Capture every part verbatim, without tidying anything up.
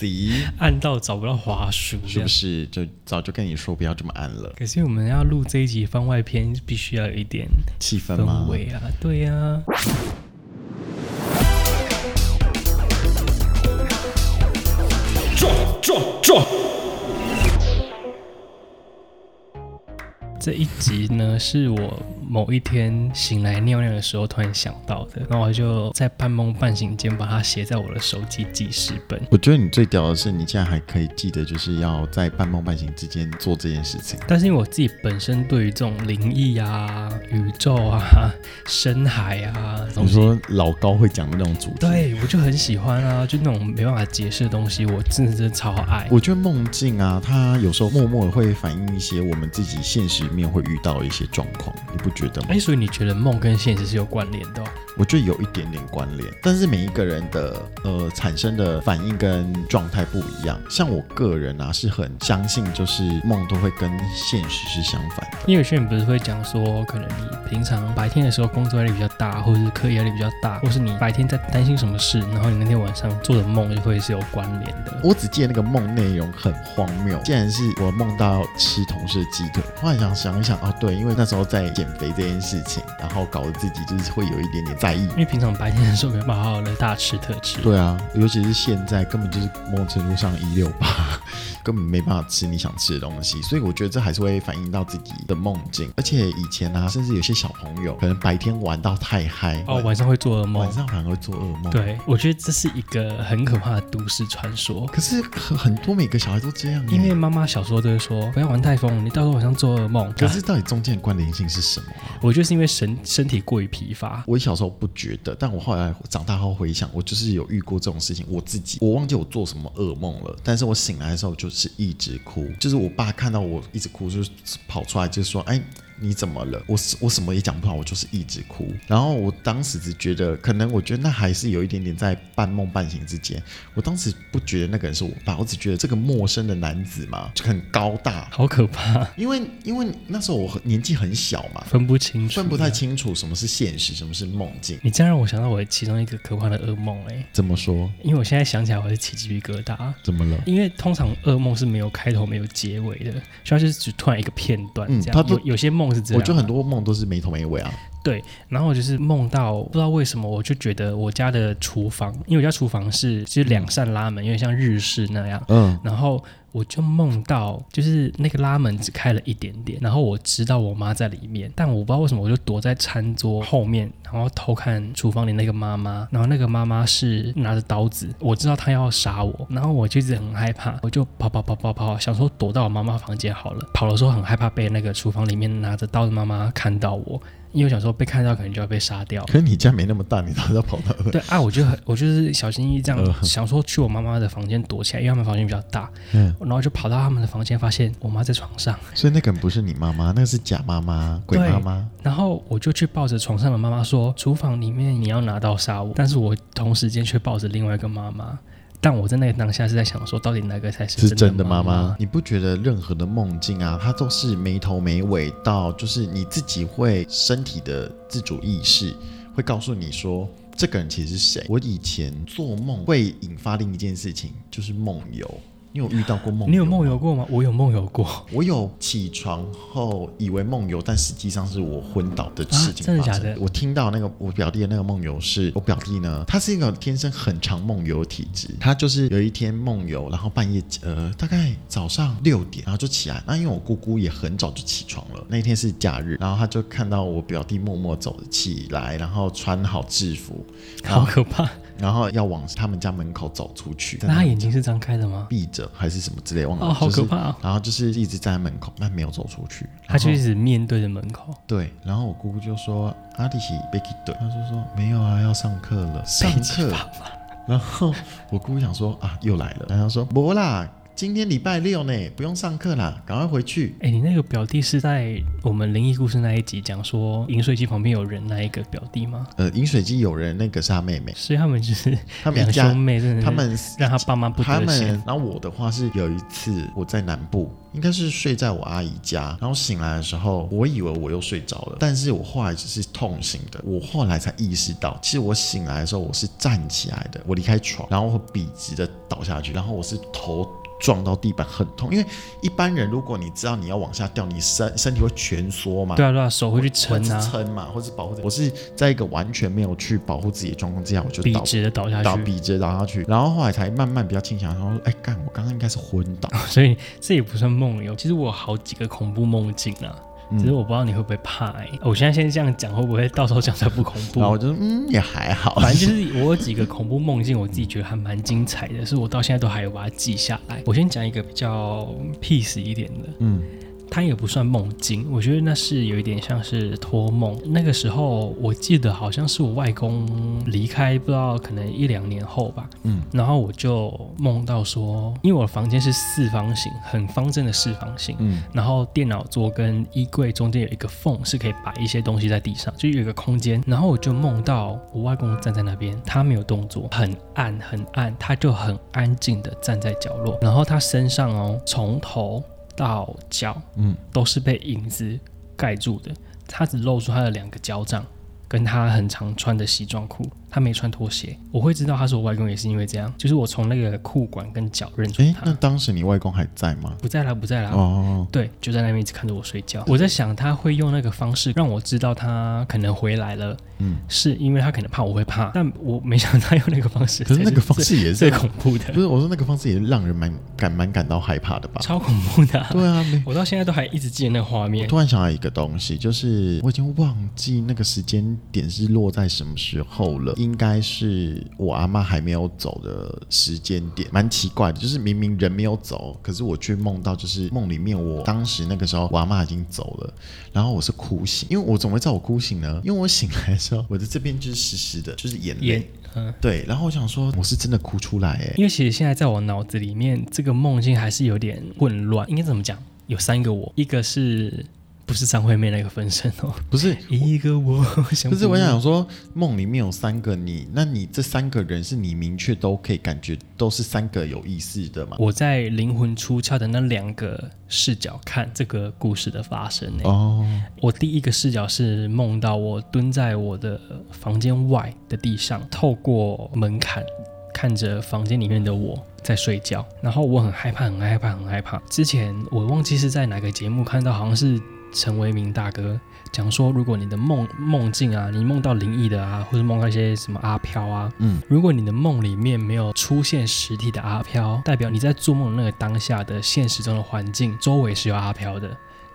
C， 暗到找不到滑鼠，是不是？就早就跟你说不要这么暗了。可是我们要录这一集番外篇，必须要有一点气氛嘛，氛围啊，对啊。撞撞撞！这一集呢，是我某一天醒来尿尿的时候突然想到的，然后我就在半梦半醒间把它写在我的手机记事本。我觉得你最屌的是，你竟然还可以记得，就是要在半梦半醒之间做这件事情。但是因为我自己本身对于这种灵异啊、宇宙啊、深海啊，你说老高会讲的那种主题，对我就很喜欢啊，就那种没办法解释的东西，我真的真的超爱。我觉得梦境啊，它有时候默默的会反映一些我们自己现实面会遇到的一些状况，你不？哎，所以你觉得梦跟现实是有关联的哦？我觉得有一点点关联，但是每一个人的呃产生的反应跟状态不一样。像我个人啊，是很相信就是梦都会跟现实是相反的。因为有些人不是会讲说，可能你平常白天的时候工作压力比较大，或者是课业压力比较大，或是你白天在担心什么事，然后你那天晚上做的梦就会是有关联的。我只记得那个梦内容很荒谬，竟然是我梦到吃同事的鸡腿。后来想想一想，哦，对，因为那时候在减肥这件事情，然后搞得自己就是会有一点点在意，因为平常白天的时候没办法好好的大吃特吃。对啊，尤其是现在根本就是某种程度上一六八，根本没办法吃你想吃的东西，所以我觉得这还是会反映到自己的梦境。而且以前啊，甚至有些小朋友可能白天玩到太嗨，哦，晚上会做噩梦，晚上还会做噩梦。对，我觉得这是一个很可怕的都市传说。可是很多每个小孩都这样，因为妈妈小时候都会说不要玩太疯，你到时候晚上做噩梦。可是到底中间的关联性是什么？我就是因为 身, 身体过于疲乏。我小时候不觉得，但我后来长大后回想，我就是有遇过这种事情。我自己我忘记我做什么噩梦了，但是我醒来的时候就是一直哭，就是我爸看到我一直哭就跑出来就说哎你怎么了？ 我, 我什么也讲不好，我就是一直哭。然后我当时只觉得，可能我觉得那还是有一点点在半梦半醒之间。我当时不觉得那个人是我爸，我只觉得这个陌生的男子嘛，就很高大，好可怕。因为因为那时候我年纪很小嘛，分不清楚，分不太清楚什么是现实，什么是梦境。你这样让我想到我其中一个可怕的噩梦哎、欸。怎么说？因为我现在想起来我是起鸡皮疙瘩。怎么了？因为通常噩梦是没有开头没有结尾的，像是只突然一个片段这样。嗯、有, 有些梦。我觉得很多梦都是没头没尾啊。对，然后我就是梦到不知道为什么，我就觉得我家的厨房，因为我家厨房是就是两扇拉门，有点像日式那样。嗯，然后我就梦到就是那个拉门只开了一点点，然后我知道我妈在里面，但我不知道为什么我就躲在餐桌后面，然后偷看厨房里那个妈妈，然后那个妈妈是拿着刀子，我知道她要杀我，然后我就一直很害怕，我就跑跑跑跑跑，想说躲到我妈妈房间好了。跑的时候很害怕被那个厨房里面拿着刀的妈妈看到我，因为我想说被看到可能就要被杀掉。可是你家没那么大，你到底要跑到哪？对啊，我就很我就是小心翼翼这样、呃、想说去我妈妈的房间躲起来，因为他们房间比较大。嗯，然后就跑到他们的房间，发现我妈在床上。所以那个人不是你妈妈，那个是假妈妈、鬼妈妈。然后我就去抱着床上的妈妈说：“厨房里面你要拿刀杀我。”但是我同时间却抱着另外一个妈妈。但我在那个当下是在想说，到底哪个才是真的妈妈？你不觉得任何的梦境啊，它都是没头没尾到，就是你自己会身体的自主意识会告诉你说，这个人其实是谁？我以前做梦会引发另一件事情，就是梦游。你有遇到过梦游吗？你有梦游过吗？我有梦游过，我有起床后以为梦游，但实际上是我昏倒的事情发生、啊、真的假的？我听到那个我表弟的那个梦游是，我表弟呢，他是一个天生很常梦游体质，他就是有一天梦游，然后半夜呃大概早上六点，然后就起来。那因为我姑姑也很早就起床了，那天是假日，然后他就看到我表弟默默走起来，然后穿好制服，好可怕。然后要往他们家门口走出去。那他眼睛是张开的吗？闭着还是什么之类忘了、哦、好可怕、哦就是、然后就是一直站在门口，但没有走出去，他就一直面对着门口。对，然后我姑姑就说啊你是被去对，他就说没有啊要上课了，上课。然后我姑姑想说啊又来了，然后他说没啦今天礼拜六呢，不用上课啦，赶快回去。哎、欸，你那个表弟是在我们灵异故事那一集讲说饮水机旁边有人那一个表弟吗？呃，饮水机有人那个是他妹妹，所以他们就是两兄妹，真的他们让他爸妈不得闲。然后我的话是有一次我在南部，应该是睡在我阿姨家，然后醒来的时候，我以为我又睡着了，但是我后来只是痛醒的，我后来才意识到，其实我醒来的时候我是站起来的，我离开床，然后我笔直的倒下去，然后我是头撞到地板，很痛。因为一般人如果你知道你要往下掉，你 身, 身体会蜷缩嘛，对啊对啊，手会去撑啊，撑嘛，或是保护自己。我是在一个完全没有去保护自己的状况之下，我就笔直的倒下去，倒笔直的倒下去，然后后来才慢慢比较清醒，然后说哎干，我刚刚应该是昏倒，所以这也不算梦游。其实我有好几个恐怖梦境啊，只是我不知道你会不会怕。哎、欸，我现在先这样讲，会不会到时候讲才不恐怖？然后我就嗯也还好，反正就是我有几个恐怖梦境，我自己觉得还蛮精彩的，是我到现在都还有把它记下来。我先讲一个比较 peace 一点的，嗯，它也不算梦境，我觉得那是有一点像是托梦。那个时候我记得好像是我外公离开，不知道可能一两年后吧，嗯，然后我就梦到说，因为我的房间是四方形，很方正的四方形，嗯，然后电脑桌跟衣柜中间有一个缝，是可以摆一些东西在地上，就有一个空间。然后我就梦到我外公站在那边，他没有动作，很暗很暗，他就很安静的站在角落，然后他身上哦，从头到脚，嗯，都是被影子盖住的，他只露出他的两个脚掌，跟他很常穿的西装裤，他没穿拖鞋。我会知道他是我外公，也是因为这样，就是我从那个裤管跟脚认出他。那当时你外公还在吗？不在啦，不在啦。哦，对，就在那边一直看着我睡觉。我在想，他会用那个方式让我知道他可能回来了，嗯，是因为他可能怕我会怕，但我没想到他用那个方式。可是那个方式也是最恐怖的。不是，我说那个方式也是让人蛮感蛮感到害怕的吧？超恐怖的、啊。对啊，我到现在都还一直记得那个画面。我突然想到一个东西，就是我已经忘记那个时间点是落在什么时候了，应该是我阿嬷还没有走的时间点，蛮奇怪的，就是明明人没有走，可是我却梦到，就是梦里面我当时那个时候我阿嬷已经走了，然后我是哭醒，因为我怎么会知道我哭醒呢？因为我醒来的时候，我的这边就是湿湿的，就是眼泪。嗯、对，然后我想说我是真的哭出来耶，因为其实现在在我脑子里面这个梦境还是有点混乱，应该怎么讲，有三个我，一个是不是张惠妹那个分身哦，不是一个我想不，不是，我想说梦里面有三个你，那你这三个人是你明确都可以感觉都是三个有意识的嘛？我在灵魂出窍的那两个视角看这个故事的发生哦。我第一个视角是梦到我蹲在我的房间外的地上，透过门槛看着房间里面的我在睡觉，然后我很害怕，很害怕，很害怕。之前我忘记是在哪个节目看到，好像是陈为民大哥讲说，如果你的梦梦境啊，你梦到灵异的啊，或者梦到一些什么阿飘啊，嗯，如果你的梦里面没有出现实体的阿飘，代表你在做梦的那个当下的现实中的环境周围是有阿飘的。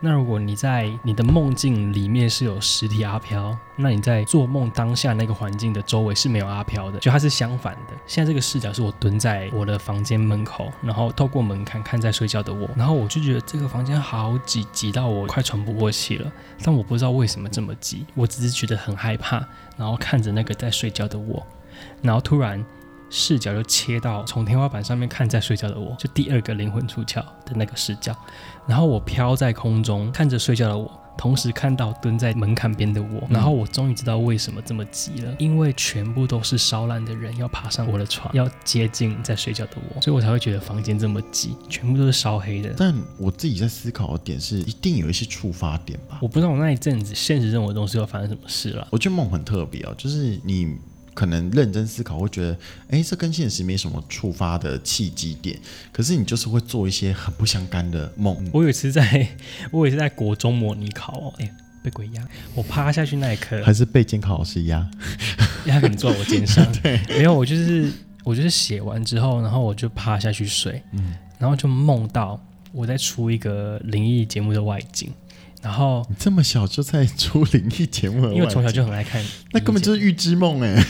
那如果你在你的梦境里面是有实体阿飘，那你在做梦当下那个环境的周围是没有阿飘的，就它是相反的。现在这个视角是我蹲在我的房间门口，然后透过门看看在睡觉的我，然后我就觉得这个房间好挤，挤到我快喘不过气了，但我不知道为什么这么挤，我只是觉得很害怕，然后看着那个在睡觉的我，然后突然视角就切到从天花板上面看在睡觉的我，就第二个灵魂出窍的那个视角，然后我飘在空中看着睡觉的我，同时看到蹲在门槛边的我、嗯、然后我终于知道为什么这么急了，因为全部都是烧烂的人要爬上我的床，要接近在睡觉的我，所以我才会觉得房间这么急，全部都是烧黑的。但我自己在思考的点是，一定有一些触发点吧，我不知道我那一阵子现实生活中是要发生什么事了。我觉得梦很特别哦，就是你可能认真思考会觉得哎，这跟现实没什么触发的契机点，可是你就是会做一些很不相干的梦、嗯、我有一次在我也是在国中模拟考哦，哎，被鬼压，我趴下去那一刻还是被监考老师压压可能坐在我肩上对，没有，我就是我就是写完之后，然后我就趴下去睡、嗯、然后就梦到我在出一个灵异节目的外景，然后你这么小就在出灵异节目，因为从小就很爱看，那根本就是预知梦哎，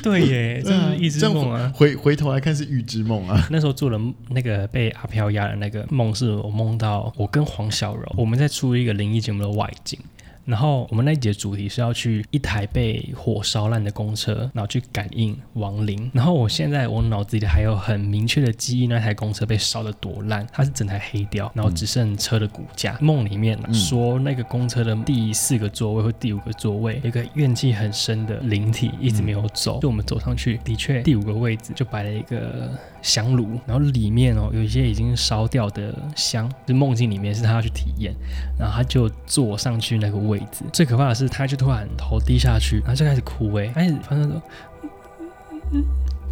对耶，真的预知梦啊！回回头来看是预知梦啊。那时候做了那个被阿飘压的那个梦，是我梦到我跟黄小柔，我们在出一个灵异节目的外景，然后我们那一节主题是要去一台被火烧烂的公车，然后去感应亡灵。然后我现在我脑子里还有很明确的记忆，那台公车被烧得多烂，它是整台黑掉，然后只剩车的骨架。梦里面、啊、说那个公车的第四个座位或第五个座位有一个怨气很深的灵体一直没有走，就我们走上去，的确第五个位置就摆了一个香炉，然后里面、哦、有一些已经烧掉的香，就是梦境里面是他要去体验，然后他就坐上去那个位置。最可怕的是他就突然头低下去，然后就开始哭，哎、欸，开始发生说，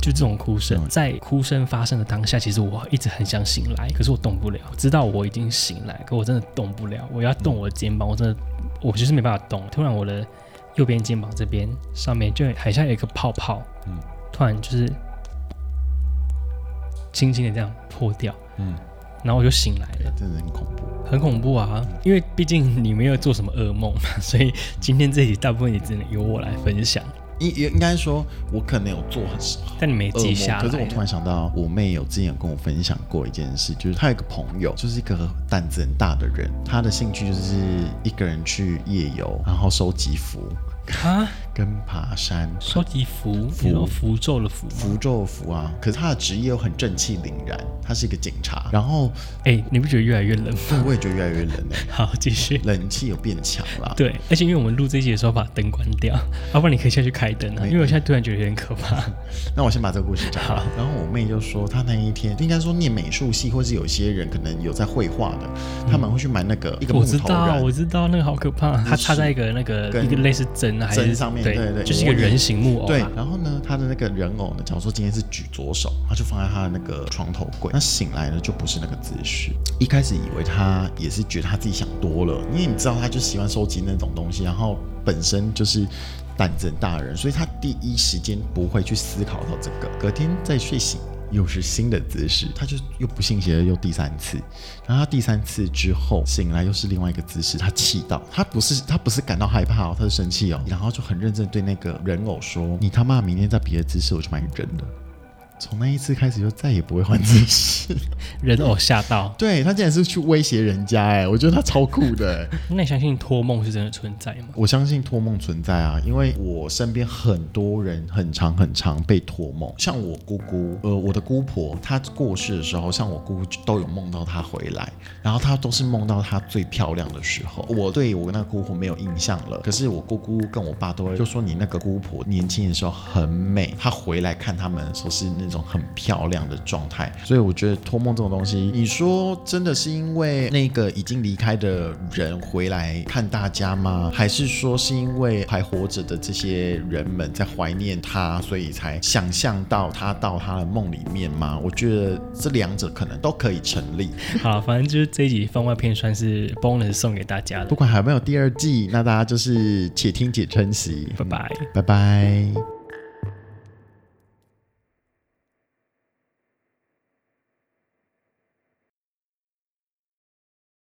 就这种哭声。在哭声发生的当下，其实我一直很想醒来，可是我动不了。我知道我已经醒来，可我真的动不了。我要动我的肩膀，我真的我就是没办法动。突然我的右边肩膀这边上面就好像有一个泡泡，嗯、突然就是轻轻的这样破掉，嗯，然后我就醒来了，真的很恐怖。很恐怖啊，因为毕竟你没有做什么噩梦嘛，所以今天这集大部分也只能由我来分享。应该说我可能有做很少，但你没记下来。可是我突然想到我妹有之前有跟我分享过一件事，就是她有一个朋友，就是一个胆子很大的人，她的兴趣就是一个人去夜游，然后收集符跟爬山，收集符，符符咒的符，符咒的符啊。可是他的职业又很正气凛然，他是一个警察。然后，哎、欸，你不觉得越来越冷吗？对，我也觉得越来越冷哎、欸。好，继续。冷气有变强了。对，而且因为我们录这一集的时候把灯关掉，要不然你可以下去开灯啊。因为我现在突然觉得有点可怕。那我先把这个故事讲完。然后我妹就说，她那一天应该说念美术系，或是有些人可能有在绘画的、嗯，他们会去买那个一个木头人。我知道，我知道那个好可怕。他插在一个那个一个类似针。针上面，对 对, 对，就是一个人形木偶、啊。对，然后呢，他的那个人偶呢，假如说今天是举左手，他就放在他的那个床头柜。那醒来呢，就不是那个姿势。一开始以为他也是觉得他自己想多了，因为你知道，他就喜欢收集那种东西，然后本身就是胆子很大的人，所以他第一时间不会去思考到这个。隔天再睡醒。又是新的姿势，他就又不信邪了，又第三次。然后他第三次之后醒来，又是另外一个姿势，他气到，他不是他不是感到害怕哦，他是生气哦，然后就很认真对那个人偶说：“你他妈明天在别的姿势，我就把你扔了。”从那一次开始，就再也不会换姿势。人偶吓到，对，他竟然是去威胁人家、欸，哎，我觉得他超酷的、欸。那你相信托梦是真的存在吗？我相信托梦存在啊，因为我身边很多人很常很常被托梦，像我姑姑，呃，我的姑婆，她过世的时候，像我姑姑都有梦到她回来，然后她都是梦到她最漂亮的时候。我对我那个姑婆没有印象了，可是我姑姑跟我爸都会就说你那个姑婆年轻的时候很美，她回来看他们的时候是那。一种很漂亮的状态，所以我觉得托梦这种东西，你说真的是因为那个已经离开的人回来看大家吗？还是说是因为还活着的这些人们在怀念他，所以才想象到他到他的梦里面吗？我觉得这两者可能都可以成立。好，反正就是这一集番外篇算是 bonus 送给大家的，不管还有没有第二季，那大家就是且听且珍惜。拜拜，拜拜。